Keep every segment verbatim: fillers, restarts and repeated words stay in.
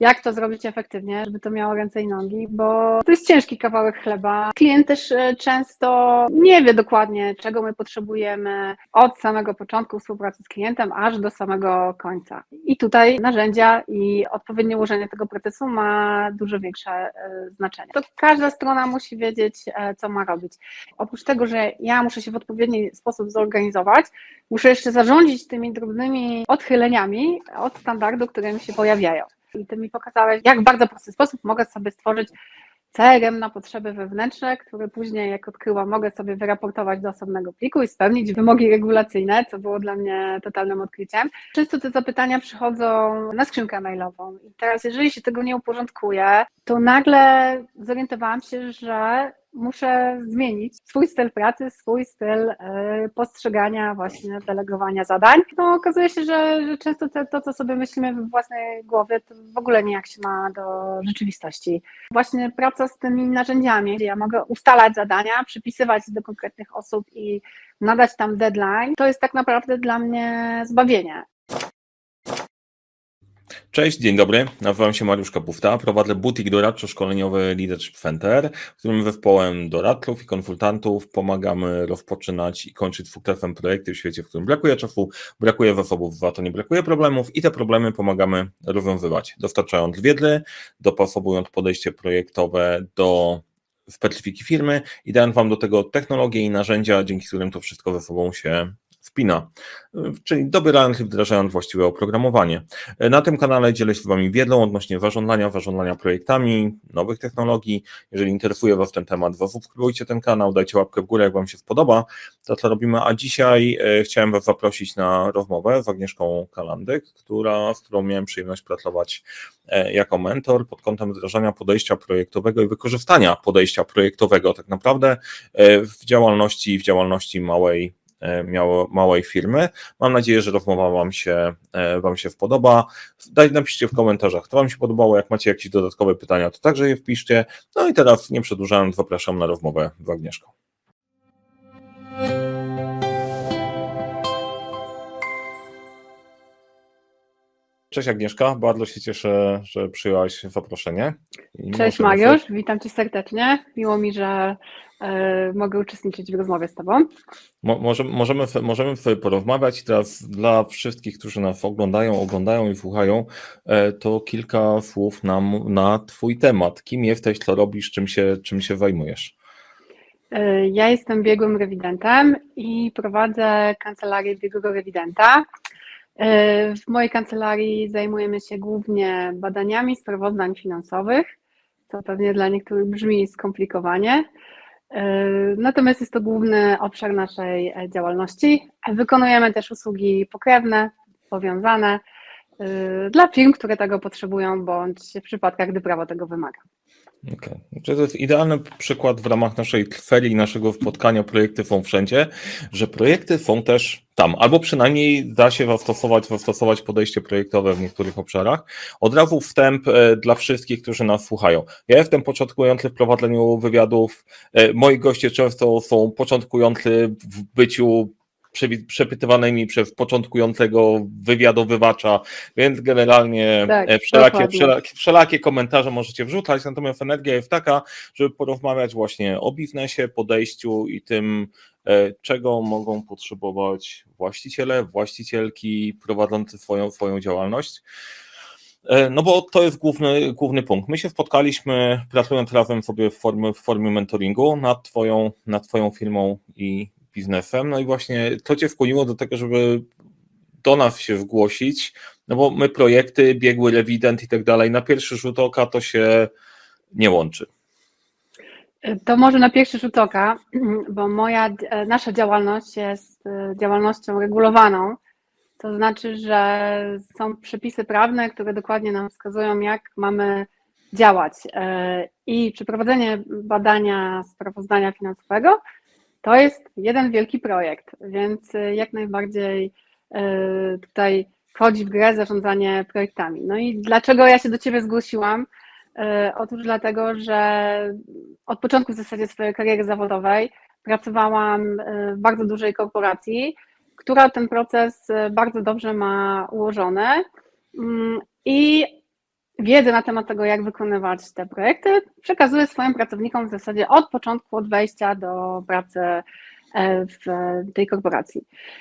jak to zrobić efektywnie, żeby to miało ręce i nogi, bo to jest ciężki kawałek chleba. Klient też często nie wie dokładnie, czego my potrzebujemy od samego początku współpracy z klientem, aż do samego końca. I tutaj narzędzia i odpowiednie ułożenie tego procesu ma dużo większe znaczenie. To każda strona musi wiedzieć, co ma robić. Oprócz tego, że ja muszę się w odpowiedni sposób zorganizować, muszę jeszcze zarządzić tymi drobnymi odchyleniami od standardu, które mi się pojawiają. I ty mi pokazałeś, jak w bardzo prosty sposób mogę sobie stworzyć C R M na potrzeby wewnętrzne, który później, jak odkryłam, mogę sobie wyraportować do osobnego pliku i spełnić wymogi regulacyjne, co było dla mnie totalnym odkryciem. Często te zapytania przychodzą na skrzynkę mailową i teraz, jeżeli się tego nie uporządkuje, to nagle zorientowałam się, że muszę zmienić swój styl pracy, swój styl postrzegania właśnie delegowania zadań. No, okazuje się, że, że często te, to, co sobie myślimy w własnej głowie, to w ogóle nie jak się ma do rzeczywistości. Właśnie praca z tymi narzędziami, gdzie ja mogę ustalać zadania, przypisywać do konkretnych osób i nadać tam deadline, to jest tak naprawdę dla mnie zbawienie. Cześć, dzień dobry, nazywam się Mariusz Kapusta, prowadzę butik doradczo-szkoleniowy Leadership Center, w którym zespołem doradców i konsultantów pomagamy rozpoczynać i kończyć sukcesem projekty w świecie, w którym brakuje czasu, brakuje zasobów, za to nie brakuje problemów i te problemy pomagamy rozwiązywać, dostarczając wiedzy, dopasowując podejście projektowe do specyfiki firmy i dając Wam do tego technologie i narzędzia, dzięki którym to wszystko ze sobą się wpina, czyli dobierając i wdrażając właściwe oprogramowanie. Na tym kanale dzielę się z Wami wiedzą odnośnie zarządzania, zarządzania projektami, nowych technologii. Jeżeli interesuje Was ten temat, zasubskrybujcie ten kanał, dajcie łapkę w górę, jak Wam się spodoba to, co robimy. A dzisiaj chciałem Was zaprosić na rozmowę z Agnieszką Kalandyk, która, z którą miałem przyjemność pracować jako mentor pod kątem wdrażania podejścia projektowego i wykorzystania podejścia projektowego tak naprawdę w działalności, w działalności małej małej firmy. Mam nadzieję, że rozmowa Wam się, wam się podoba. Daj, napiszcie w komentarzach, co Wam się podobało. Jak macie jakieś dodatkowe pytania, to także je wpiszcie. No i teraz, nie przedłużając, zapraszam na rozmowę z Agnieszką. Cześć Agnieszka, bardzo się cieszę, że przyjęłaś zaproszenie. I Cześć Mariusz, sobie... witam Cię serdecznie. Miło mi, że y, mogę uczestniczyć w rozmowie z Tobą. Mo- możemy, możemy, możemy porozmawiać. Teraz dla wszystkich, którzy nas oglądają, oglądają i słuchają, y, to kilka słów na, na Twój temat. Kim jesteś, co robisz, czym się, czym się zajmujesz? Y, ja jestem biegłym rewidentem i prowadzę kancelarię biegłego rewidenta. W mojej kancelarii zajmujemy się głównie badaniami sprawozdań finansowych, co pewnie dla niektórych brzmi skomplikowanie, natomiast jest to główny obszar naszej działalności. Wykonujemy też usługi pokrewne, powiązane dla firm, które tego potrzebują, bądź w przypadkach, gdy prawo tego wymaga. Okay. To jest idealny przykład w ramach naszej ferii, naszego spotkania. Projekty są wszędzie, że projekty są też tam, albo przynajmniej da się zastosować, zastosować podejście projektowe w niektórych obszarach. Od razu wstęp dla wszystkich, którzy nas słuchają. Ja jestem początkujący w prowadzeniu wywiadów, moi goście często są początkujący w byciu przepytywanymi przez początkującego wywiadowywacza, więc generalnie tak, wszelakie, wszelakie, wszelakie komentarze możecie wrzucać, natomiast energia jest taka, żeby porozmawiać właśnie o biznesie, podejściu i tym, czego mogą potrzebować właściciele, właścicielki prowadzący swoją, swoją działalność. No bo to jest główny, główny punkt. My się spotkaliśmy, pracując razem sobie w formie, w formie mentoringu nad twoją, nad twoją firmą i biznesem. No i właśnie to Cię skłoniło do tego, żeby do nas się zgłosić, no bo my projekty, biegły rewident i tak dalej, na pierwszy rzut oka to się nie łączy. To może na pierwszy rzut oka, bo moja, nasza działalność jest działalnością regulowaną, to znaczy, że są przepisy prawne, które dokładnie nam wskazują, jak mamy działać i przeprowadzenie badania sprawozdania finansowego to jest jeden wielki projekt, więc jak najbardziej tutaj wchodzi w grę zarządzanie projektami. No i dlaczego ja się do Ciebie zgłosiłam? Otóż dlatego, że od początku w zasadzie swojej kariery zawodowej pracowałam w bardzo dużej korporacji, która ten proces bardzo dobrze ma ułożony i wiedzę na temat tego, jak wykonywać te projekty, przekazuję swoim pracownikom w zasadzie od początku, od wejścia do pracy w tej korporacji.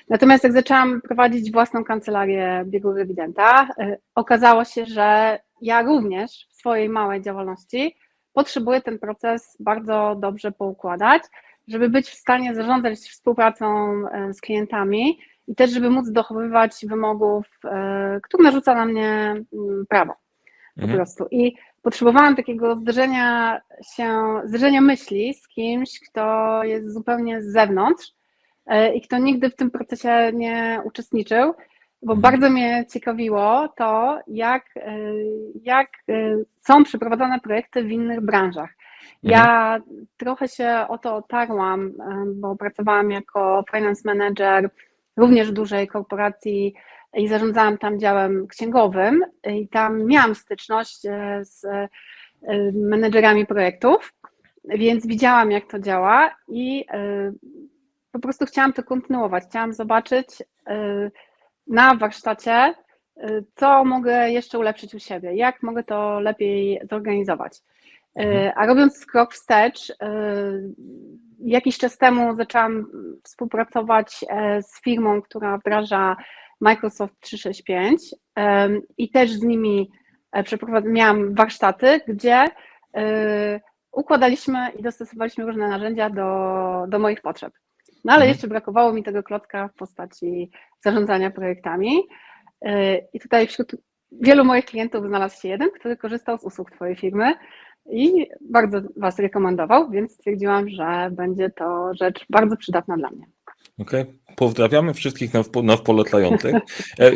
Natomiast jak zaczęłam prowadzić własną kancelarię biegu rewidenta, okazało się, że ja również w swojej małej działalności potrzebuję ten proces bardzo dobrze poukładać, żeby być w stanie zarządzać współpracą z klientami i też, żeby móc dochowywać wymogów, które narzuca na mnie prawo po mhm. prostu. I potrzebowałam takiego zderzenia się, zderzenia myśli z kimś, kto jest zupełnie z zewnątrz i kto nigdy w tym procesie nie uczestniczył, bo mhm. bardzo mnie ciekawiło to, jak, jak są przeprowadzane projekty w innych branżach. Ja mhm. trochę się o to otarłam, bo pracowałam jako finance manager również dużej korporacji i zarządzałam tam działem księgowym i tam miałam styczność z menedżerami projektów, więc widziałam, jak to działa i po prostu chciałam to kontynuować, chciałam zobaczyć na warsztacie, co mogę jeszcze ulepszyć u siebie, jak mogę to lepiej zorganizować. A robiąc krok wstecz, jakiś czas temu zaczęłam współpracować z firmą, która wdraża Microsoft trzysta sześćdziesiąt pięć i też z nimi miałam warsztaty, gdzie układaliśmy i dostosowaliśmy różne narzędzia do, do moich potrzeb. No ale jeszcze brakowało mi tego klocka w postaci zarządzania projektami i tutaj wśród wielu moich klientów znalazł się jeden, który korzystał z usług Twojej firmy i bardzo Was rekomendował, więc stwierdziłam, że będzie to rzecz bardzo przydatna dla mnie. Okej, okay. Pozdrawiamy wszystkich na, na wpoletających.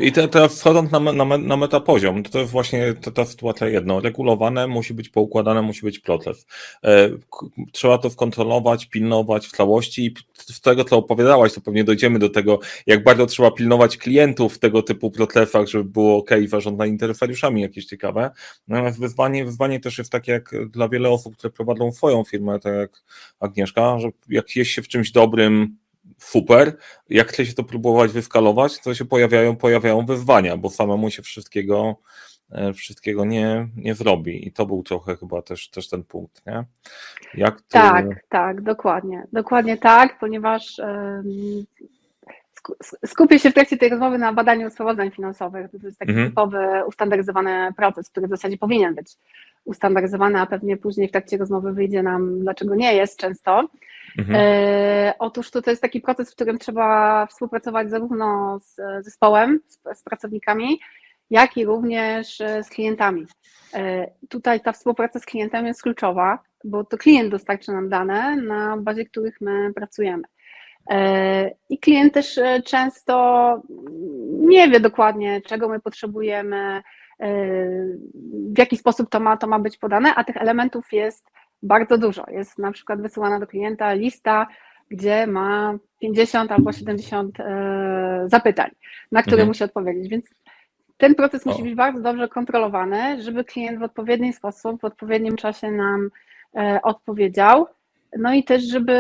I te, teraz wchodząc na, me, na, me, na metapoziom, to jest właśnie ta, ta sytuacja jedno, regulowane, musi być poukładane, musi być proces. E, k- trzeba to kontrolować, pilnować w całości i z tego, co opowiadałaś, to pewnie dojdziemy do tego, jak bardzo trzeba pilnować klientów w tego typu procesach, żeby było ok, i zarządzanie interesariuszami jakieś ciekawe. Natomiast wyzwanie, wyzwanie też jest takie, jak dla wiele osób, które prowadzą swoją firmę, tak jak Agnieszka, że jak jest się w czymś dobrym, super, jak chce się to próbować wyskalować, to się pojawiają pojawiają wyzwania, bo samemu się wszystkiego wszystkiego nie, nie zrobi i to był trochę chyba też, też ten punkt, nie? Jak ty... Tak, tak, dokładnie, dokładnie tak, ponieważ um, skupię się w trakcie tej rozmowy na badaniu sprawozdań finansowych, to jest taki mhm. typowy, ustandaryzowany proces, który w zasadzie powinien być ustandaryzowane, a pewnie później w trakcie rozmowy wyjdzie nam, dlaczego nie jest często. Mhm. E, otóż to, to jest taki proces, w którym trzeba współpracować zarówno z zespołem, z, z pracownikami, jak i również z klientami. E, tutaj ta współpraca z klientem jest kluczowa, bo to klient dostarczy nam dane, na bazie których my pracujemy. E, I klient też często nie wie dokładnie, czego my potrzebujemy, w jaki sposób to ma, to ma być podane, a tych elementów jest bardzo dużo. Jest na przykład wysyłana do klienta lista, gdzie ma pięćdziesiąt albo siedemdziesiąt zapytań, na które mhm. musi odpowiedzieć, więc ten proces o. musi być bardzo dobrze kontrolowany, żeby klient w odpowiedni sposób, w odpowiednim czasie nam odpowiedział, no i też, żeby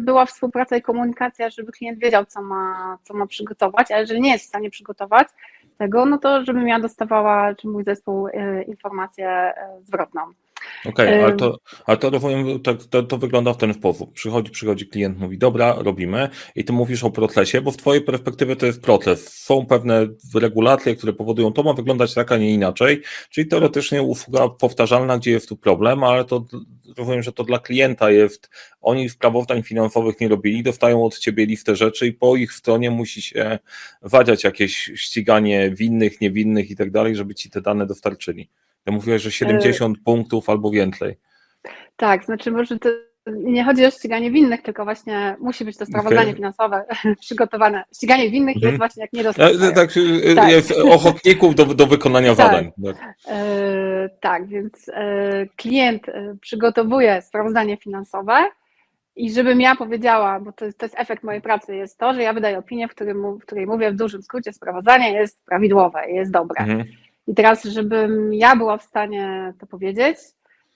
była współpraca i komunikacja, żeby klient wiedział, co ma, co ma przygotować, a jeżeli nie jest w stanie przygotować tego, no to żebym ja dostawała, czy mój zespół, e, informację e, zwrotną. Okej, okay, ale to, ale to, to, to wygląda w ten sposób. Przychodzi, przychodzi klient, mówi, dobra, robimy i ty mówisz o procesie, bo w twojej perspektywie to jest proces. Są pewne regulacje, które powodują, to ma wyglądać tak, a nie inaczej, czyli teoretycznie usługa powtarzalna, gdzie jest tu problem, ale to rozumiem, że to dla klienta jest, oni sprawozdań finansowych nie robili, dostają od ciebie listę rzeczy i po ich stronie musi się wadziać jakieś ściganie winnych, niewinnych i tak dalej, żeby ci te dane dostarczyli. Ja mówiłaś, że siedemdziesiąt yy, punktów albo więcej. Tak, znaczy może to nie chodzi o ściganie winnych, tylko właśnie musi być to sprawozdanie okay. finansowe przygotowane. Ściganie winnych mm. jest właśnie jak nie dostają. Tak, tak. Jest ochotników do, do wykonania tak. zadań. Tak, yy, tak więc yy, klient przygotowuje sprawozdanie finansowe i żebym ja powiedziała, bo to jest, to jest efekt mojej pracy, jest to, że ja wydaję opinię, w, którym, w której mówię w dużym skrócie, sprawozdanie jest prawidłowe, jest dobre. Mm. I teraz, żebym ja była w stanie to powiedzieć,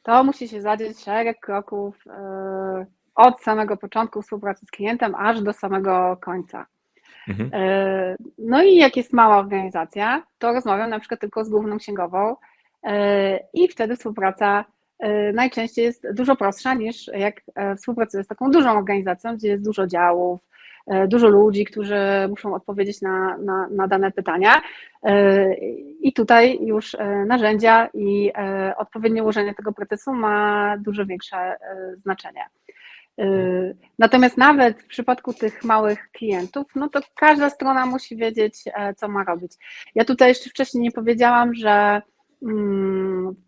to musi się zadzieć szereg kroków yy, od samego początku współpracy z klientem, aż do samego końca. Mhm. Yy, no i jak jest mała organizacja, to rozmawiam na przykład tylko z główną księgową, i wtedy współpraca najczęściej jest dużo prostsza niż jak współpracuje z taką dużą organizacją, gdzie jest dużo działów, dużo ludzi, którzy muszą odpowiedzieć na, na, na dane pytania i tutaj już narzędzia i odpowiednie ułożenie tego procesu ma dużo większe znaczenie. Natomiast nawet w przypadku tych małych klientów, no to każda strona musi wiedzieć, co ma robić. Ja tutaj jeszcze wcześniej nie powiedziałam, że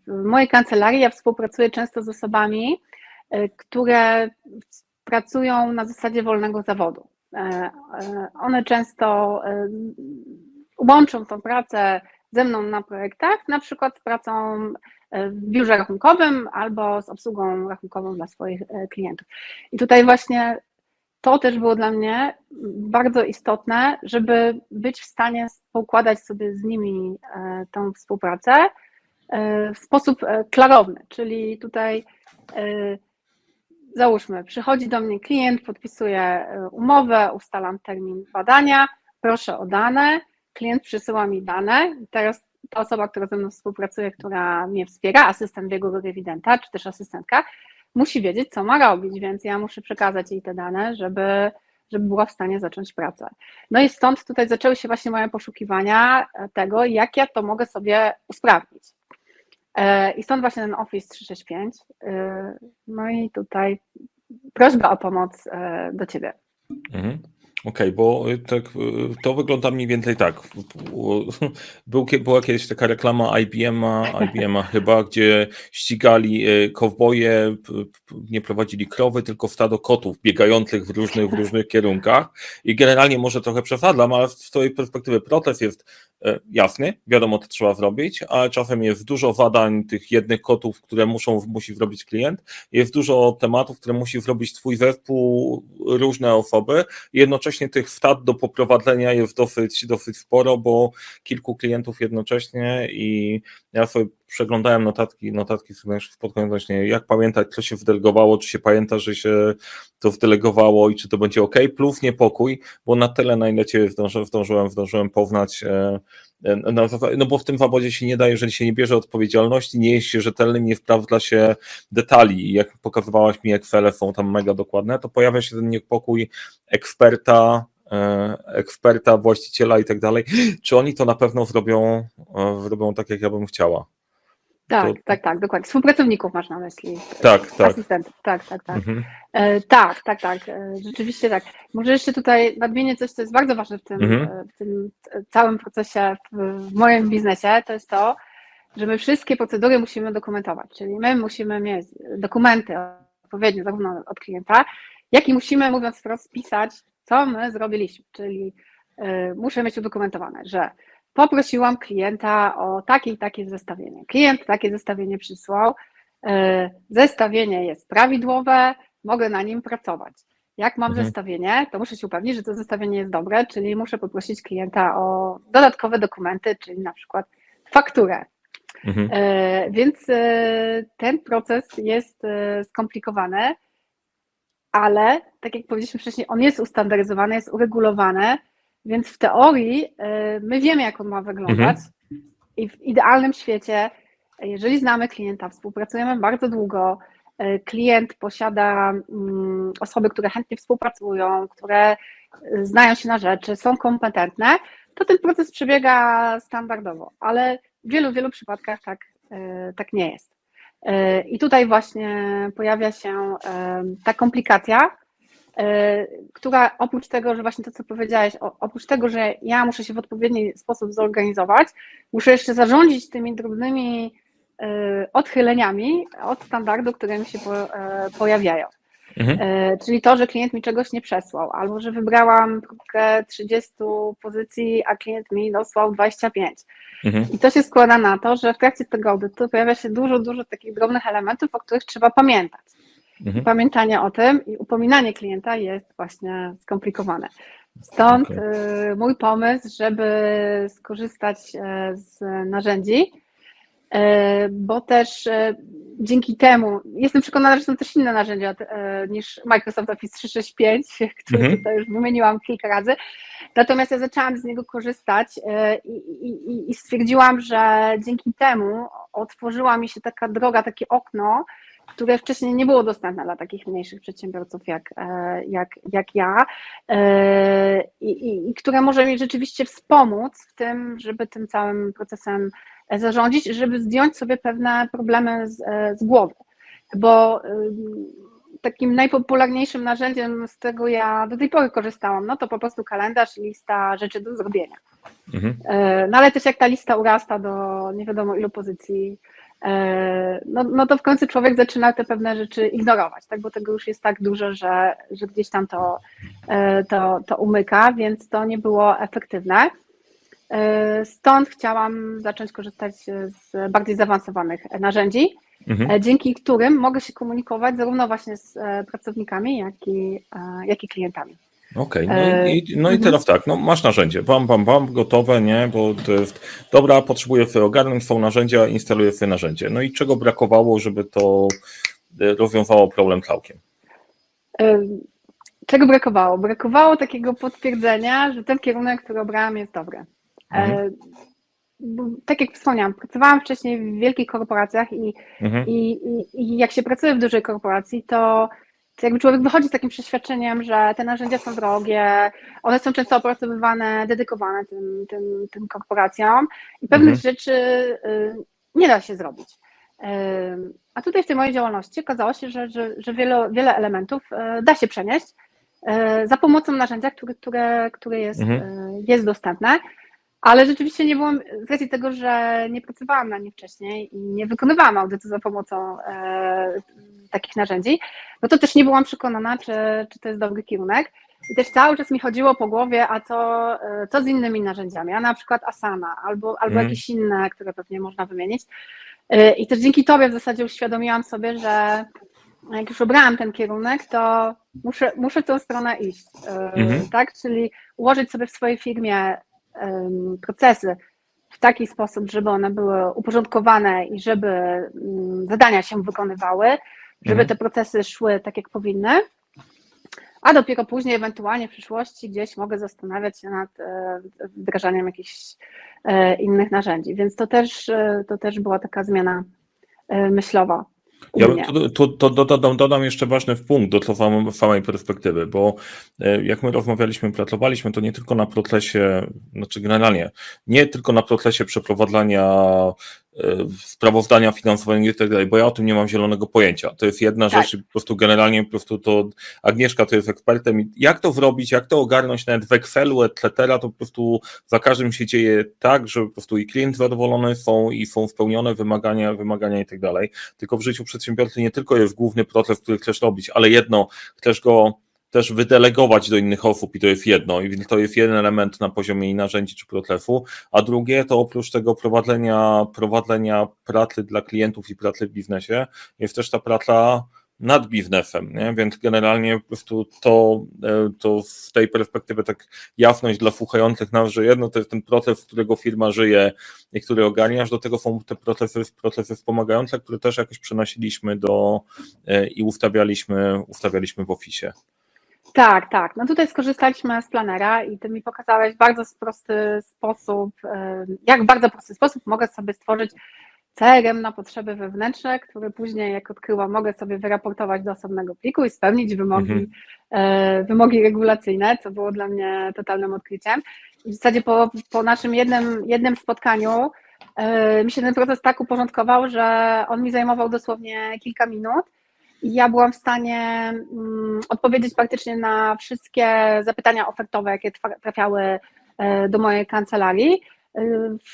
w mojej kancelarii ja współpracuję często z osobami, które pracują na zasadzie wolnego zawodu. One często łączą tą pracę ze mną na projektach, na przykład z pracą w biurze rachunkowym albo z obsługą rachunkową dla swoich klientów. I tutaj właśnie to też było dla mnie bardzo istotne, żeby być w stanie poukładać sobie z nimi tą współpracę w sposób klarowny, czyli tutaj załóżmy, przychodzi do mnie klient, podpisuje umowę, ustalam termin badania, proszę o dane, klient przysyła mi dane i teraz ta osoba, która ze mną współpracuje, która mnie wspiera, asystent biegłego rewidenta czy też asystentka, musi wiedzieć, co ma robić, więc ja muszę przekazać jej te dane, żeby, żeby była w stanie zacząć pracę. No i stąd tutaj zaczęły się właśnie moje poszukiwania tego, jak ja to mogę sobie usprawnić. I stąd właśnie ten Office trzysta sześćdziesiąt pięć. No i tutaj prośba o pomoc do Ciebie. Mhm. Okej, okay, bo tak, to wygląda mniej więcej tak. Był, była kiedyś taka reklama I B M a, I B M a chyba, gdzie ścigali kowboje, nie prowadzili krowy, tylko stado kotów biegających w różnych, w różnych kierunkach. I generalnie może trochę przesadzam, ale z tej perspektywy proces jest jasny, wiadomo, to trzeba zrobić, ale czasem jest dużo zadań tych jednych kotów, które muszą, musi zrobić klient, jest dużo tematów, które musi zrobić twój zespół, różne osoby, jednocześnie tych stad do poprowadzenia jest dosyć, dosyć sporo, bo kilku klientów jednocześnie i ja sobie przeglądałem notatki, notatki pod koniec właśnie, jak pamiętać, co się wdelegowało, czy się pamięta, że się to wdelegowało i czy to będzie ok, plus niepokój, bo na tyle, na ile Cię wdąży, wdążyłem, wdążyłem poznać, no, no bo w tym zawodzie się nie da, jeżeli się nie bierze odpowiedzialności, nie jest się rzetelnym, nie sprawdza się detali. Jak pokazywałaś mi, Excele są tam mega dokładne, to pojawia się ten niepokój eksperta, eksperta, właściciela i tak dalej. Czy oni to na pewno zrobią, zrobią tak, jak ja bym chciała? Tak, to... tak, tak, dokładnie. Współpracowników masz na myśli. Tak, tak. Asystentów, tak, tak, tak. Mhm. E, tak, tak, tak, e, rzeczywiście tak. Może jeszcze tutaj nadmienię coś, co jest bardzo ważne w tym, mhm. e, w tym całym procesie, w, w moim biznesie, to jest to, że my wszystkie procedury musimy dokumentować, czyli my musimy mieć dokumenty odpowiednio zarówno od klienta, jak i musimy, mówiąc wprost, spisać, co my zrobiliśmy, czyli e, muszę mieć udokumentowane, że poprosiłam klienta o takie i takie zestawienie. Klient takie zestawienie przysłał. Zestawienie jest prawidłowe, mogę na nim pracować. Jak mam mhm. zestawienie, to muszę się upewnić, że to zestawienie jest dobre, czyli muszę poprosić klienta o dodatkowe dokumenty, czyli na przykład fakturę. Mhm. Więc ten proces jest skomplikowany, ale tak jak powiedzieliśmy wcześniej, on jest ustandaryzowany, jest uregulowany, więc w teorii my wiemy, jak on ma wyglądać mhm. i w idealnym świecie, jeżeli znamy klienta, współpracujemy bardzo długo, klient posiada osoby, które chętnie współpracują, które znają się na rzeczy, są kompetentne, to ten proces przebiega standardowo, ale w wielu, wielu przypadkach tak, tak nie jest. I tutaj właśnie pojawia się ta komplikacja, która oprócz tego, że właśnie to, co powiedziałeś, oprócz tego, że ja muszę się w odpowiedni sposób zorganizować, muszę jeszcze zarządzić tymi drobnymi odchyleniami od standardu, które mi się pojawiają. Mhm. Czyli to, że klient mi czegoś nie przesłał, albo że wybrałam próbkę trzydziestu pozycji, a klient mi dosłał dwadzieścia pięć. Mhm. I to się składa na to, że w trakcie tego audytu pojawia się dużo, dużo takich drobnych elementów, o których trzeba pamiętać. Mhm. Pamiętanie o tym i upominanie klienta jest właśnie skomplikowane. Stąd okay. mój pomysł, żeby skorzystać z narzędzi, bo też dzięki temu, jestem przekonana, że są też inne narzędzia e, niż Microsoft Office trzysta sześćdziesiąt pięć, który mhm. tutaj już wymieniłam kilka razy, natomiast ja zaczęłam z niego korzystać e, i, i, i stwierdziłam, że dzięki temu otworzyła mi się taka droga, takie okno, które wcześniej nie było dostępne dla takich mniejszych przedsiębiorców jak, jak, jak ja i, i, i które może mi rzeczywiście wspomóc w tym, żeby tym całym procesem zarządzić, żeby zdjąć sobie pewne problemy z, z głowy, bo takim najpopularniejszym narzędziem, z tego ja do tej pory korzystałam, no to po prostu kalendarz i lista rzeczy do zrobienia. Mhm. No ale też jak ta lista urasta do nie wiadomo ilu pozycji, No, no to w końcu człowiek zaczyna te pewne rzeczy ignorować, tak? Bo tego już jest tak dużo, że, że gdzieś tam to, to, to umyka, więc to nie było efektywne. Stąd chciałam zacząć korzystać z bardziej zaawansowanych narzędzi, mhm. dzięki którym mogę się komunikować zarówno właśnie z pracownikami, jak i, jak i klientami. Okej, okay, no i, no i teraz tak, no masz narzędzie, bam, bam, bam, gotowe, nie, bo dobra, potrzebuję ogarnąć, są narzędzia, instaluję sobie narzędzie. No i czego brakowało, żeby to rozwiązało problem całkiem? Czego brakowało? Brakowało takiego potwierdzenia, że ten kierunek, który obrałam, jest dobry. Mhm. Tak jak wspomniałam, pracowałam wcześniej w wielkich korporacjach i, mhm. i, i, i jak się pracuje w dużej korporacji, to jakby człowiek wychodzi z takim przeświadczeniem, że te narzędzia są drogie, one są często opracowywane, dedykowane tym, tym, tym korporacjom i pewnych mhm. rzeczy nie da się zrobić. A tutaj w tej mojej działalności okazało się, że, że, że wiele, wiele elementów da się przenieść za pomocą narzędzia, które, które, które jest, mhm. jest dostępne, ale rzeczywiście nie byłam, z racji tego, że nie pracowałam na nim wcześniej i nie wykonywałam audytu za pomocą takich narzędzi, no to też nie byłam przekonana, czy, czy to jest dobry kierunek. I też cały czas mi chodziło po głowie, a co, co z innymi narzędziami, a na przykład Asana albo, albo mm. jakieś inne, które pewnie można wymienić. I też dzięki Tobie w zasadzie uświadomiłam sobie, że jak już obrałam ten kierunek, to muszę, muszę w tą stronę iść, mm-hmm. tak? Czyli ułożyć sobie w swojej firmie procesy w taki sposób, żeby one były uporządkowane i żeby zadania się wykonywały, żeby te procesy szły tak, jak powinny, a dopiero później, ewentualnie w przyszłości gdzieś mogę zastanawiać się nad wdrażaniem jakichś innych narzędzi, więc to też, to też była taka zmiana myślowa. Ja to, to, to dodam, dodam jeszcze ważny punkt do samej perspektywy, bo jak my rozmawialiśmy, pracowaliśmy, to nie tylko na procesie, znaczy generalnie, nie tylko na procesie przeprowadzania sprawozdania finansowego i tak dalej, bo ja o tym nie mam zielonego pojęcia. To jest jedna tak. rzecz, po prostu generalnie po prostu to Agnieszka to jest ekspertem i jak to zrobić, jak to ogarnąć nawet w Excelu, et cetera, to po prostu za każdym się dzieje tak, że po prostu i klient zadowolony są i są spełnione wymagania, wymagania i tak dalej. Tylko w życiu przedsiębiorcy nie tylko jest główny proces, który chcesz robić, ale jedno, chcesz go też wydelegować do innych osób i to jest jedno. I to jest jeden element na poziomie i narzędzi czy procesu, a drugie to oprócz tego prowadzenia, prowadzenia pracy dla klientów i pracy w biznesie jest też ta praca nad biznesem, nie? Więc generalnie po prostu to, to z tej perspektywy tak jasność dla słuchających nas, że jedno to jest ten proces, którego firma żyje i który ogarniasz, do tego są te procesy, procesy wspomagające, które też jakoś przenosiliśmy do i ustawialiśmy, ustawialiśmy w Office. Tak, tak. No tutaj skorzystaliśmy z planera i Ty mi pokazałeś bardzo prosty sposób, jak bardzo prosty sposób mogę sobie stworzyć C R M na potrzeby wewnętrzne, które później, jak odkryłam, mogę sobie wyraportować do osobnego pliku i spełnić wymogi, mhm. wymogi regulacyjne, co było dla mnie totalnym odkryciem. I w zasadzie po, po naszym jednym, jednym spotkaniu mi się ten proces tak uporządkował, że on mi zajmował dosłownie kilka minut. Ja byłam w stanie odpowiedzieć praktycznie na wszystkie zapytania ofertowe, jakie trafiały do mojej kancelarii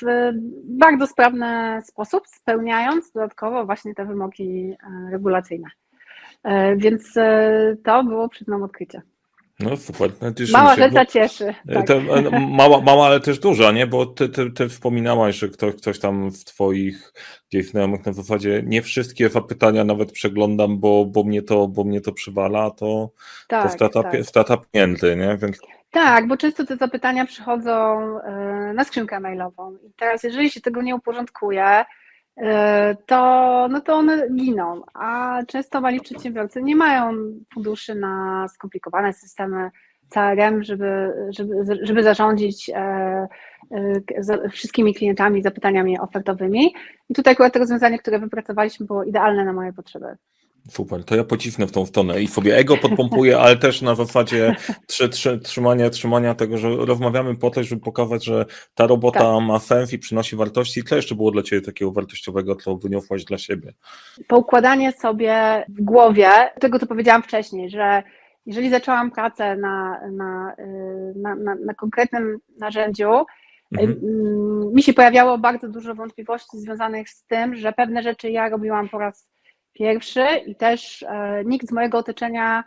w bardzo sprawny sposób, spełniając dodatkowo właśnie te wymogi regulacyjne. Więc to było przed nami odkrycie. No super. Mała rzecz, a cieszy. Tak. Te, mała, mała, ale też duża, nie? Bo ty, ty, ty wspominałaś, że ktoś, ktoś tam w twoich gdzieś znajomych na zasadzie nie wszystkie zapytania nawet przeglądam, bo, bo mnie to, bo mnie to przywala, to, tak, to strata, tak. strata pieniędzy, nie? Więc... Tak, bo często te zapytania przychodzą na skrzynkę mailową i teraz jeżeli się tego nie uporządkuje, to, no to one giną, a często mali przedsiębiorcy nie mają funduszy na skomplikowane systemy C R M, żeby, żeby, żeby zarządzić e, e, wszystkimi klientami, zapytaniami ofertowymi. I tutaj akurat to rozwiązanie, które wypracowaliśmy, było idealne na moje potrzeby. Super, to ja pocisnę w tą stronę i sobie ego podpompuję, ale też na zasadzie trzy, trzy, trzymania, trzymania tego, że rozmawiamy po to, żeby pokazać, że ta robota tak. ma sens i przynosi wartości. I co jeszcze było dla Ciebie takiego wartościowego, co wyniosłaś dla siebie? Poukładanie sobie w głowie tego, co powiedziałam wcześniej, że jeżeli zaczęłam pracę na, na, na, na, na konkretnym narzędziu, mhm. mi się pojawiało bardzo dużo wątpliwości związanych z tym, że pewne rzeczy ja robiłam po raz pierwszy i też e, nikt z mojego otoczenia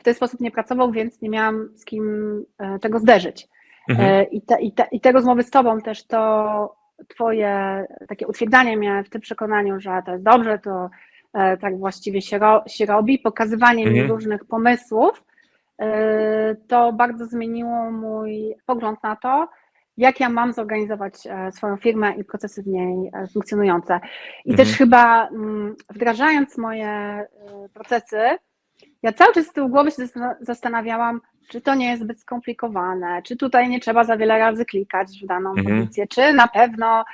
w ten sposób nie pracował, więc nie miałam z kim e, tego zderzyć. Mhm. E, i, te, i, te, I te rozmowy z Tobą też to Twoje takie utwierdzanie mnie w tym przekonaniu, że to jest dobrze, to e, tak właściwie się, ro, się robi, pokazywanie mhm. mi różnych pomysłów, e, to bardzo zmieniło mój pogląd na to, jak ja mam zorganizować swoją firmę i procesy w niej funkcjonujące. I mhm. też chyba wdrażając moje procesy, ja cały czas z tyłu głowy się zastanawiałam, czy to nie jest zbyt skomplikowane, czy tutaj nie trzeba za wiele razy klikać w daną mhm. pozycję, czy na pewno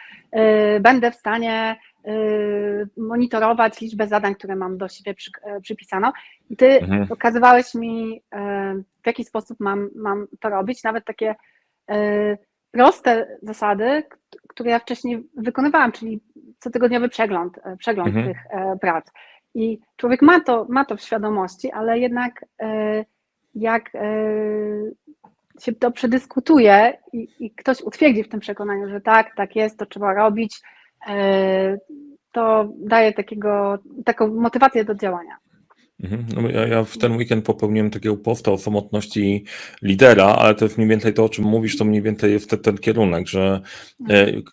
y, będę w stanie y, monitorować liczbę zadań, które mam do siebie przy, y, przypisano. I Ty mhm. pokazywałeś mi, y, w jaki sposób mam, mam to robić, nawet takie y, proste zasady, które ja wcześniej wykonywałam, czyli cotygodniowy przegląd, przegląd mhm. tych prac. I człowiek ma to, ma to w świadomości, ale jednak jak się to przedyskutuje i, i ktoś utwierdzi w tym przekonaniu, że tak, tak jest, to trzeba robić, to daje takiego, taką motywację do działania. Ja, ja w ten weekend popełniłem takiego posta o samotności lidera, ale to jest mniej więcej to, o czym mówisz, to mniej więcej jest ten, ten kierunek, że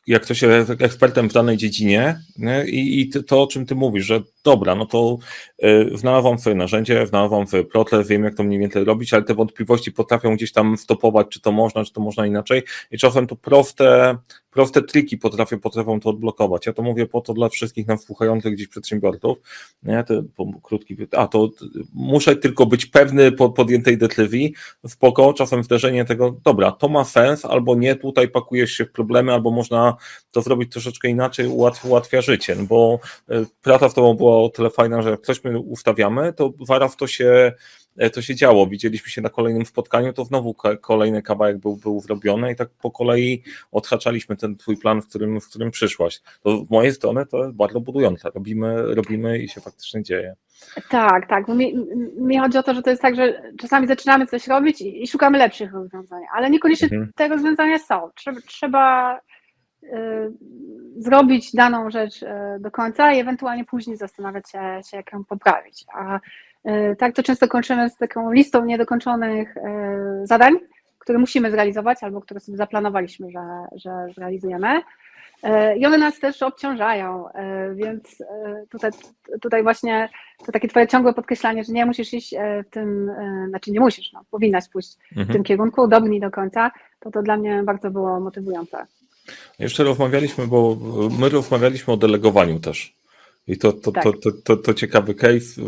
jak ktoś jest ekspertem w danej dziedzinie, nie, i, i to, o czym ty mówisz, że dobra, no to y, znalazłam sobie narzędzie, znalazłam sobie proces, wiem, jak to mniej więcej robić, ale te wątpliwości potrafią gdzieś tam stopować, czy to można, czy to można inaczej i czasem to proste, proste triki potrafią, potrafią to odblokować. Ja to mówię po to dla wszystkich nam słuchających gdzieś przedsiębiorców, nie, te, po, krótki, a to muszę tylko być pewny po podjętej decyzji, spoko, czasem zderzenie tego, dobra, to ma sens, albo nie, tutaj pakujesz się w problemy, albo można to zrobić troszeczkę inaczej, ułatw, ułatwia życie, no bo y, praca z tobą była o tyle fajna, że jak coś my ustawiamy, to zaraz to się, to się działo. Widzieliśmy się na kolejnym spotkaniu, to znowu kolejny kawałek był, był zrobiony i tak po kolei odhaczaliśmy ten twój plan, w którym, w którym przyszłaś. To z mojej strony to jest bardzo budujące. Robimy, robimy i się faktycznie dzieje. Tak, tak. Mi, mi chodzi o to, że to jest tak, że czasami zaczynamy coś robić i, i szukamy lepszych rozwiązań, ale niekoniecznie mhm. te rozwiązania są. Trzeba, trzeba zrobić daną rzecz do końca i ewentualnie później zastanawiać się, się, jak ją poprawić. A tak to często kończymy z taką listą niedokończonych zadań, które musimy zrealizować albo które sobie zaplanowaliśmy, że, że zrealizujemy. I one nas też obciążają, więc tutaj, tutaj właśnie to takie twoje ciągłe podkreślanie, że nie musisz iść w tym, znaczy nie musisz, no, powinnaś pójść mhm. w tym kierunku, dobrnij do końca, to to dla mnie bardzo było motywujące. Jeszcze rozmawialiśmy, bo my rozmawialiśmy o delegowaniu też i to, to, tak. to, to, to, to ciekawy case,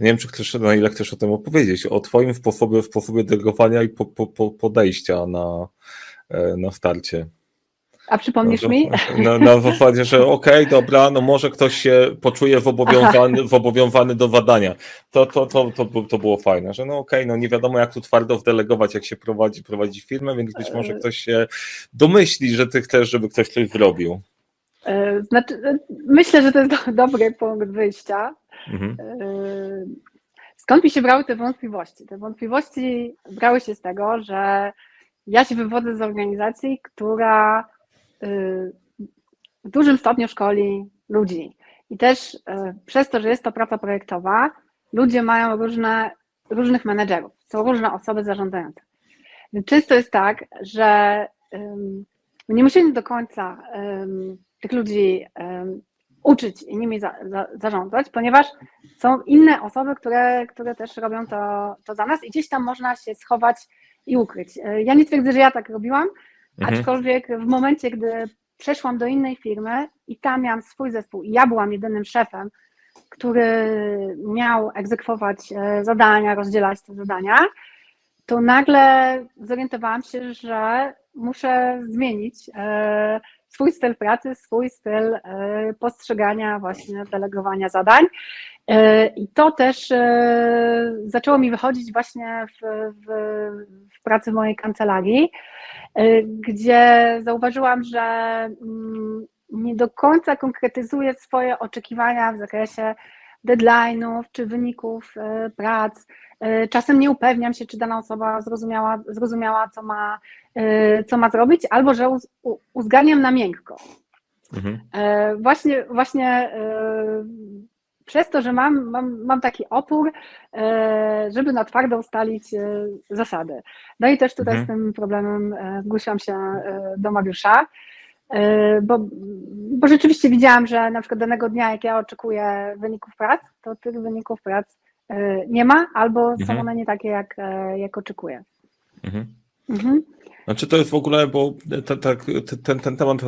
nie wiem, czy chcesz, na ile chcesz o tym opowiedzieć, o twoim sposobie, sposobie delegowania i po, po, podejścia na, na starcie. A przypomnisz no, mi? Na, na zasadzie, że okej, okay, dobra, no może ktoś się poczuje zobowiązany, zobowiązany do badania. To, to, to, to, to było fajne, że no okej, okay, no nie wiadomo, jak tu twardo wdelegować, jak się prowadzi, prowadzi firmę, więc być może ktoś się domyśli, że ty chcesz, żeby ktoś coś zrobił. Znaczy, myślę, że to jest do, dobry punkt wyjścia. Mhm. Skąd mi się brały te wątpliwości? Te wątpliwości brały się z tego, że ja się wywodzę z organizacji, która w dużym stopniu szkoli ludzi. I też przez to, że jest to praca projektowa, ludzie mają różne, różnych menedżerów, są różne osoby zarządzające. Więc często jest tak, że nie musimy do końca tych ludzi uczyć i nimi za, za, zarządzać, ponieważ są inne osoby, które, które też robią to, to za nas i gdzieś tam można się schować i ukryć. Ja nie twierdzę, że ja tak robiłam, aczkolwiek w momencie, gdy przeszłam do innej firmy i tam miałam swój zespół i ja byłam jedynym szefem, który miał egzekwować zadania, rozdzielać te zadania, to nagle zorientowałam się, że muszę zmienić swój styl pracy, swój styl postrzegania właśnie delegowania zadań. I to też zaczęło mi wychodzić właśnie w, w, w pracy w mojej kancelarii, gdzie zauważyłam, że nie do końca konkretyzuję swoje oczekiwania w zakresie deadline'ów czy wyników prac. Czasem nie upewniam się, czy dana osoba zrozumiała, zrozumiała co, ma, co ma zrobić, albo że uz, uzgadniam na miękko. Mhm. Właśnie, właśnie przez to, że mam, mam, mam taki opór, żeby na twardo ustalić zasady. No i też tutaj mhm. z tym problemem zgłosiłam się do Mariusza. Bo, bo rzeczywiście widziałam, że na przykład danego dnia, jak ja oczekuję wyników prac, to tych wyników prac nie ma, albo mhm. są one nie takie, jak, jak oczekuję. Mhm. Mhm. Znaczy to jest w ogóle, bo ta, ta, ten, ten temat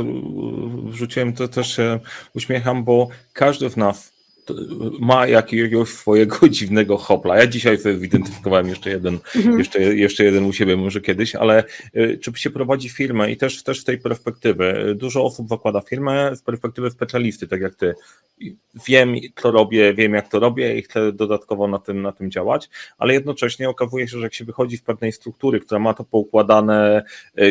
wrzuciłem, to też się uśmiecham, bo każdy z nas ma jakiegoś swojego dziwnego hopla. Ja dzisiaj sobie zidentyfikowałem jeszcze jeden, mhm. jeszcze, jeszcze jeden u siebie może kiedyś, ale czy się prowadzi firmę i też, też z tej perspektywy. Dużo osób zakłada firmę z perspektywy specjalisty, tak jak ty. Wiem, co robię, wiem, jak to robię i chcę dodatkowo na tym, na tym działać, ale jednocześnie okazuje się, że jak się wychodzi z pewnej struktury, która ma to poukładane,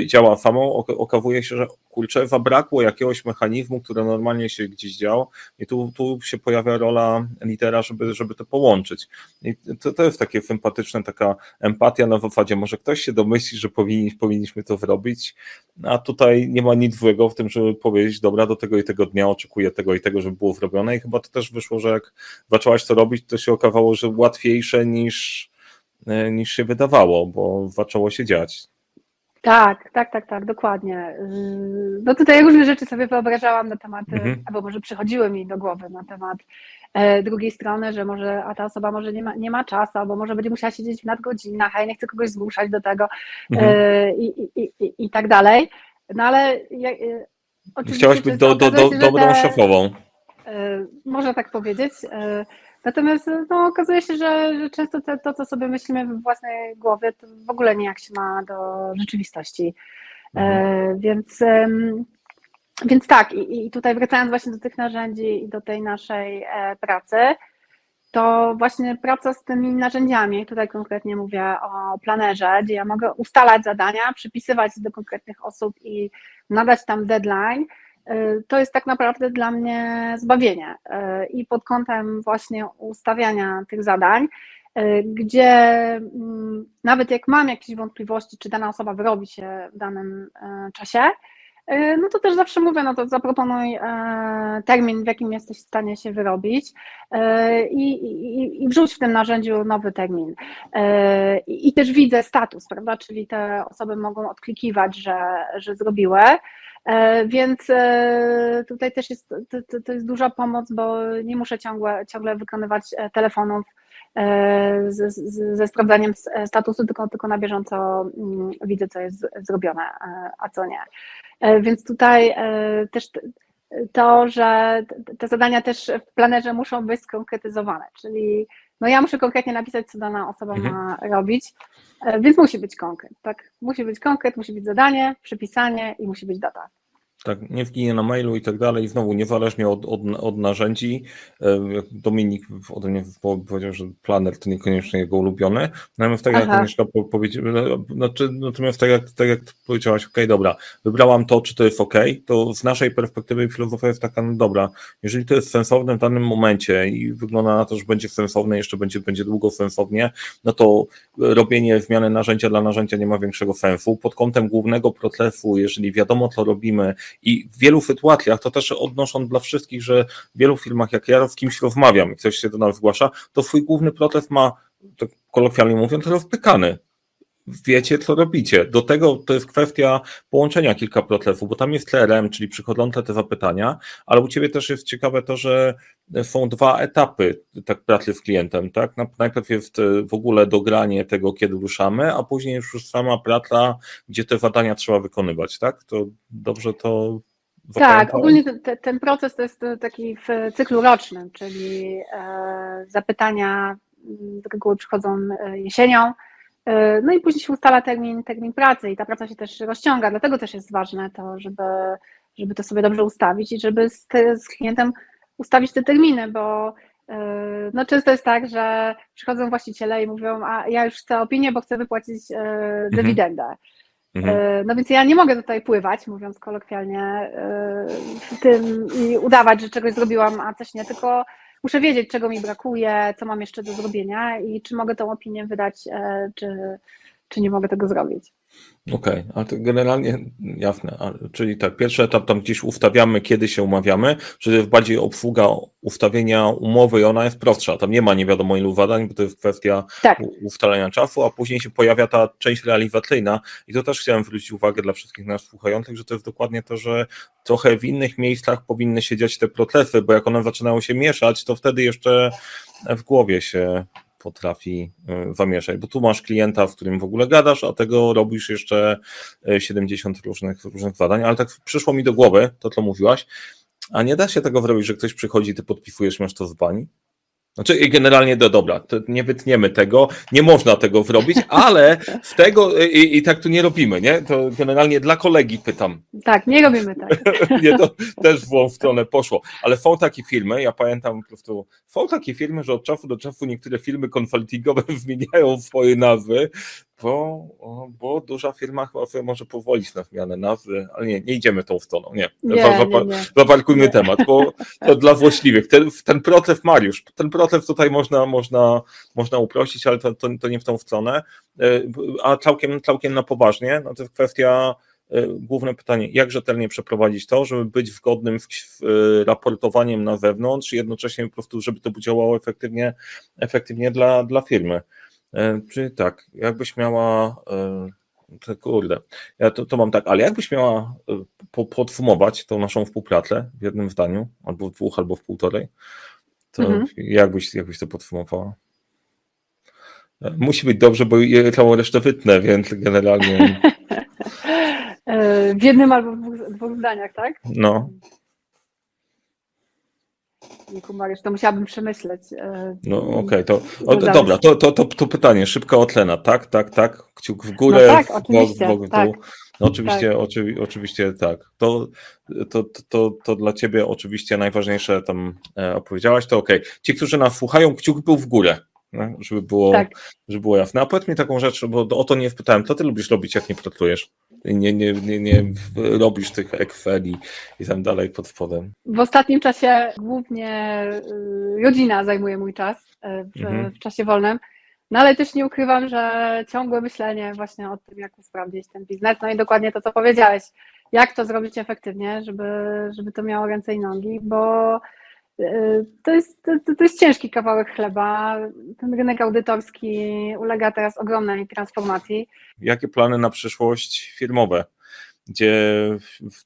działa samą, okazuje się, że kurczę, zabrakło jakiegoś mechanizmu, który normalnie się gdzieś dział i tu, tu się pojawia rola lidera, żeby, żeby to połączyć. I to, to jest takie sympatyczne, taka empatia na zasadzie, może ktoś się domyśli, że powinni, powinniśmy to zrobić, a tutaj nie ma nic złego w tym, żeby powiedzieć, dobra, do tego i tego dnia oczekuję tego i tego, żeby było zrobione i chyba to też wyszło, że jak zaczęłaś to robić, to się okazało, że łatwiejsze niż, niż się wydawało, bo zaczęło się dziać. Tak, tak, tak, tak, dokładnie. No tutaj różne rzeczy sobie wyobrażałam na temat, mhm. albo może przychodziły mi do głowy na temat drugiej strony, że może, a ta osoba może nie ma, nie ma czasu, albo może będzie musiała siedzieć w nadgodzinach, a ja nie chcę kogoś zmuszać do tego mhm. i, i, i, i, i tak dalej. No ale ja, oczywiście... Chciałaś być do, do, do, dobrą te, szefową. Można tak powiedzieć. Natomiast no, okazuje się, że, że często te, to, co sobie myślimy we własnej głowie, to w ogóle nijak się ma do rzeczywistości. Mhm. E, więc, ym, więc tak, i, i tutaj wracając właśnie do tych narzędzi i do tej naszej e, pracy, to właśnie praca z tymi narzędziami, tutaj konkretnie mówię o planerze, gdzie ja mogę ustalać zadania, przypisywać do konkretnych osób i nadać tam deadline, to jest tak naprawdę dla mnie zbawienie i pod kątem właśnie ustawiania tych zadań, gdzie nawet jak mam jakieś wątpliwości, czy dana osoba wyrobi się w danym czasie, no to też zawsze mówię, no to zaproponuj termin, w jakim jesteś w stanie się wyrobić i, i, i wrzuć w tym narzędziu nowy termin. I, i też widzę status, prawda, czyli te osoby mogą odklikiwać, że, że zrobiły. Więc tutaj też jest, to, to jest duża pomoc, bo nie muszę ciągle, ciągle wykonywać telefonów ze, ze sprawdzaniem statusu, tylko, tylko na bieżąco widzę, co jest zrobione, a co nie. Więc tutaj też to, że te zadania też w planerze muszą być skonkretyzowane, czyli no ja muszę konkretnie napisać, co dana osoba mhm. ma robić, więc musi być konkret, tak? Musi być konkret, musi być zadanie, przypisanie i musi być data. Tak, nie wginie na mailu i tak dalej. I znowu niezależnie od, od, od narzędzi, Dominik ode mnie powiedział, że planer to niekoniecznie jego ulubiony. Natomiast tak jak Agnieszka powiedziała, znaczy, natomiast tak jak, tak jak powiedziałaś, okej, okay, dobra, wybrałam to, czy to jest ok, to z naszej perspektywy filozofia jest taka, no dobra, jeżeli to jest sensowne w danym momencie i wygląda na to, że będzie sensowne, jeszcze będzie, będzie długo sensownie, no to robienie zmiany narzędzia dla narzędzia nie ma większego sensu. Pod kątem głównego procesu, jeżeli wiadomo, co robimy, i w wielu sytuacjach, to też odnosząc dla wszystkich, że w wielu filmach, jak ja z kimś rozmawiam i ktoś się do nas zgłasza, to swój główny proces ma, tak kolokwialnie mówiąc, rozpykany. Wiecie, co robicie. Do tego to jest kwestia połączenia kilka procesów, bo tam jest C R M, czyli przychodzące te zapytania, ale u Ciebie też jest ciekawe to, że są dwa etapy tak pracy z klientem, tak? Najpierw jest w ogóle dogranie tego, kiedy ruszamy, a później już sama praca, gdzie te zadania trzeba wykonywać, tak? To dobrze to Tak, ogólnie ten, ten proces to jest taki w cyklu rocznym, czyli zapytania do reguły przychodzą jesienią, no i później się ustala termin, termin pracy i ta praca się też rozciąga, dlatego też jest ważne to, żeby, żeby to sobie dobrze ustawić i żeby z, z klientem ustawić te terminy, bo no często jest tak, że przychodzą właściciele i mówią, a ja już chcę opinię, bo chcę wypłacić mhm. dywidendę. Mhm. No więc ja nie mogę tutaj pływać, mówiąc kolokwialnie, tym i udawać, że czegoś zrobiłam, a coś nie, tylko muszę wiedzieć, czego mi brakuje, co mam jeszcze do zrobienia i czy mogę tą opinię wydać, czy, czy nie mogę tego zrobić. Okej, okay, ale to generalnie jasne, czyli tak, pierwszy etap tam gdzieś ustawiamy, kiedy się umawiamy, czyli bardziej obsługa ustawienia umowy i ona jest prostsza, tam nie ma nie wiadomo ilu badań, bo to jest kwestia tak. ustalenia czasu, a później się pojawia ta część realizacyjna i to też chciałem zwrócić uwagę dla wszystkich nas słuchających, że to jest dokładnie to, że trochę w innych miejscach powinny się dziać te procesy, bo jak one zaczynają się mieszać, to wtedy jeszcze w głowie się potrafi zamieszać, bo tu masz klienta, z którym w ogóle gadasz, a tego robisz jeszcze siedemdziesiąt różnych, różnych zadań, ale tak przyszło mi do głowy, to co mówiłaś, a nie da się tego zrobić, że ktoś przychodzi, ty podpisujesz, masz to z bani? Znaczy generalnie, do dobra, to nie wytniemy tego, nie można tego zrobić, ale w tego i, i tak tu nie robimy, nie? To generalnie dla kolegi pytam. Tak, nie robimy tak. Nie, to też w złą stronę poszło, ale są takie filmy, ja pamiętam po prostu, są takie filmy, że od czasu do czasu niektóre filmy konsultingowe zmieniają swoje nazwy, bo, bo duża firma chyba może powolić na zmianę nazwy, ale nie, nie idziemy tą stroną, nie, nie, za, nie, nie. Zaparkujmy nie. temat, bo to dla złośliwych, ten, ten proces, Mariusz, ten proces tutaj można, można, można uprościć, ale to, to, to nie w tą stronę, a całkiem, całkiem na poważnie, no to jest kwestia, główne pytanie, jak rzetelnie przeprowadzić to, żeby być zgodnym z raportowaniem na wewnątrz i jednocześnie po prostu, żeby to działało efektywnie, efektywnie dla, dla firmy. Czyli tak, jakbyś miała, te kurde, ja to, to mam tak, ale jakbyś miała po, podsumować tą naszą współpracę w jednym zdaniu, albo w dwóch, albo w półtorej, to mhm. jakbyś, jakbyś to podsumowała? Musi być dobrze, bo całą resztę wytnę, więc generalnie... W jednym albo w dwóch, dwóch zdaniach, tak? No. Mariusz, to musiałabym przemyśleć. No okej, okay, to o, dobra, to, to, to, to pytanie, szybka ocena, tak, tak, tak, kciuk w górę, no tak, w bok, w bok, w tak. dół. No oczywiście, tak. Oczy, oczywiście tak. To, to, to, to dla Ciebie oczywiście najważniejsze tam opowiedziałaś, to okej. Okay. Ci, którzy nas słuchają, kciuk był w górę, no, żeby, było, tak. żeby było jasne. A powiedz mi taką rzecz, bo o to nie wpytałem, co Ty lubisz robić, jak nie pracujesz? Nie, nie, nie, nie robisz tych Exceli i tam dalej pod spodem. W ostatnim czasie głównie rodzina zajmuje mój czas w, mhm. w czasie wolnym, no ale też nie ukrywam, że ciągłe myślenie właśnie o tym, jak usprawnić ten biznes, no i dokładnie to, co powiedziałeś, jak to zrobić efektywnie, żeby, żeby to miało ręce i nogi, bo to jest, to, to jest ciężki kawałek chleba. Ten rynek audytorski ulega teraz ogromnej transformacji. Jakie plany na przyszłość firmowe? Gdzie,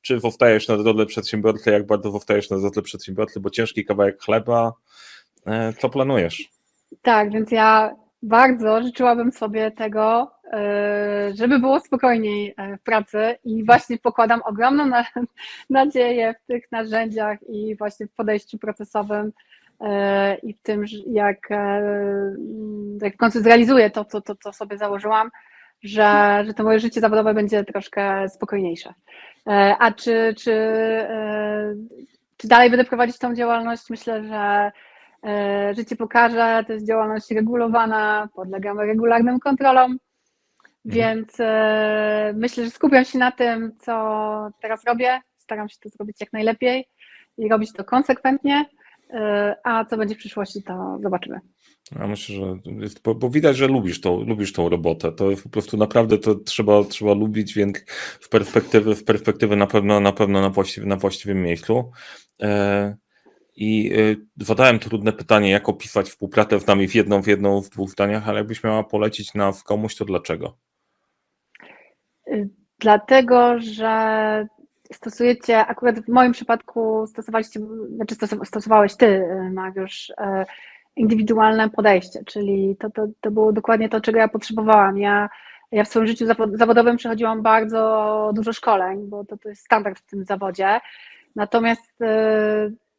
czy zostajesz na drodze przedsiębiorcy, jak bardzo zostajesz na drodze przedsiębiorcy, bo ciężki kawałek chleba, co planujesz? Tak, więc ja bardzo życzyłabym sobie tego, żeby było spokojniej w pracy i właśnie pokładam ogromną nadzieję w tych narzędziach i właśnie w podejściu procesowym i w tym, jak, jak w końcu zrealizuję to, co to, to sobie założyłam, że, że to moje życie zawodowe będzie troszkę spokojniejsze. A czy, czy, czy dalej będę prowadzić tą działalność? Myślę, że życie pokaże, to jest działalność regulowana, podlegamy regularnym kontrolom, więc e, myślę, że skupiam się na tym, co teraz robię, staram się to zrobić jak najlepiej i robić to konsekwentnie, e, a co będzie w przyszłości, to zobaczymy. Ja myślę, że jest, bo, bo widać, że lubisz, to, lubisz tą robotę, to po prostu naprawdę to trzeba, trzeba lubić, więc w perspektywy, w perspektywy na pewno na, pewno na, właściwy, na właściwym miejscu. E, I zadałem trudne pytanie, jak opisać współpracę z nami w jedną, w jedną, w dwóch zdaniach, ale jakbyś miała polecić nas komuś, to dlaczego? Dlatego, że stosujecie, akurat w moim przypadku stosowaliście, znaczy stosowałeś Ty, Mariusz, indywidualne podejście, czyli to, to, to było dokładnie to, czego ja potrzebowałam. Ja, ja w swoim życiu zawodowym przechodziłam bardzo dużo szkoleń, bo to, to jest standard w tym zawodzie. Natomiast y,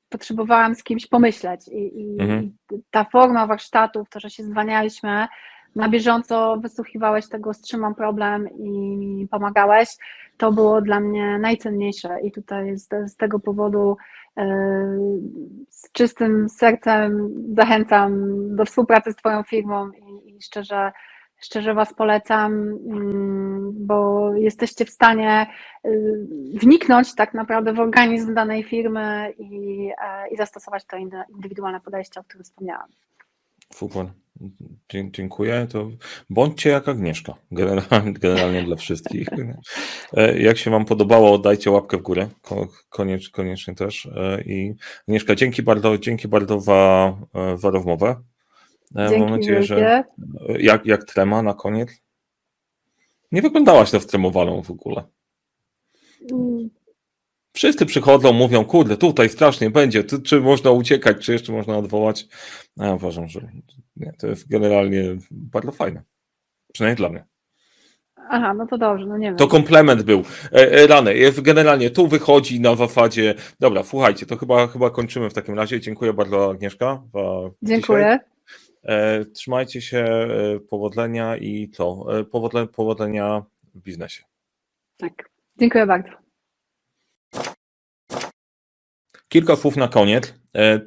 potrzebowałam z kimś pomyśleć i, i mhm. ta forma warsztatów, to, że się zwalnialiśmy, na bieżąco wysłuchiwałeś tego, z czym mam problem i pomagałeś, to było dla mnie najcenniejsze i tutaj z, z tego powodu y, z czystym sercem zachęcam do współpracy z Twoją firmą i, i szczerze Szczerze Was polecam, bo jesteście w stanie wniknąć tak naprawdę w organizm danej firmy i, i zastosować to indywidualne podejście, o którym wspomniałam. Super, dziękuję. To bądźcie jak Agnieszka, generalnie, generalnie dla wszystkich. Jak się Wam podobało, dajcie łapkę w górę, Koniecz, koniecznie też. I Agnieszka, dzięki bardzo, dzięki bardzo za, za rozmowę. Dzięki, mam nadzieję, że jak, jak trema na koniec? Nie wyglądałaś to wtremowaną w ogóle. Mm. Wszyscy przychodzą, mówią, kurde, tutaj strasznie będzie, czy, czy można uciekać, czy jeszcze można odwołać. A ja uważam, że nie, to jest generalnie bardzo fajne. Przynajmniej dla mnie. Aha, no to dobrze, no nie wiem. To komplement był. E, e, rany, e, generalnie tu wychodzi na wafadzie. Dobra, słuchajcie, to chyba, chyba kończymy w takim razie. Dziękuję bardzo, Agnieszka. Dziękuję. Dzisiaj. Trzymajcie się, powodzenia i to, powodzenia w biznesie. Tak, dziękuję bardzo. Kilka słów na koniec.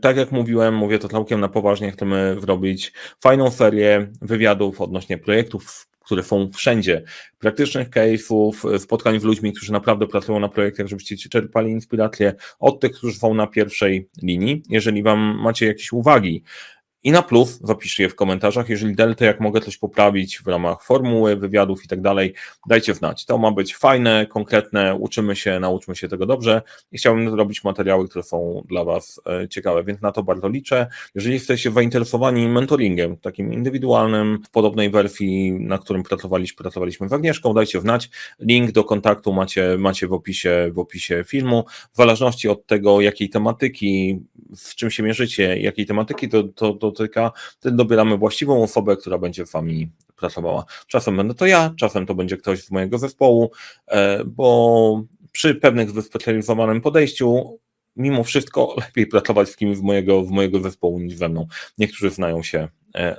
Tak jak mówiłem, mówię to całkiem na poważnie, chcemy zrobić fajną serię wywiadów odnośnie projektów, które są wszędzie, praktycznych case'ów, spotkań z ludźmi, którzy naprawdę pracują na projektach, żebyście czerpali inspiracje od tych, którzy są na pierwszej linii. Jeżeli Wam macie jakieś uwagi, i na plus zapiszcie je w komentarzach. Jeżeli delta, jak mogę coś poprawić w ramach formuły, wywiadów i tak dalej, dajcie znać. To ma być fajne, konkretne, uczymy się, nauczmy się tego dobrze i chciałbym zrobić materiały, które są dla Was ciekawe, więc na to bardzo liczę. Jeżeli jesteście zainteresowani mentoringiem, takim indywidualnym, w podobnej wersji, na którym pracowaliśmy, pracowaliśmy z Agnieszką, dajcie znać. Link do kontaktu macie, macie w opisie, w opisie filmu. W zależności od tego, jakiej tematyki, w czym się mierzycie, jakiej tematyki, to, to, to dotyka, wtedy dobieramy właściwą osobę, która będzie z Wami pracowała. Czasem będę to ja, czasem to będzie ktoś z mojego zespołu, bo przy pewnych wyspecjalizowanym podejściu mimo wszystko lepiej pracować z kimś z mojego, z mojego zespołu niż ze mną. Niektórzy znają się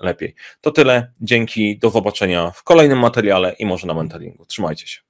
lepiej. To tyle, dzięki, do zobaczenia w kolejnym materiale i może na mentoringu. Trzymajcie się.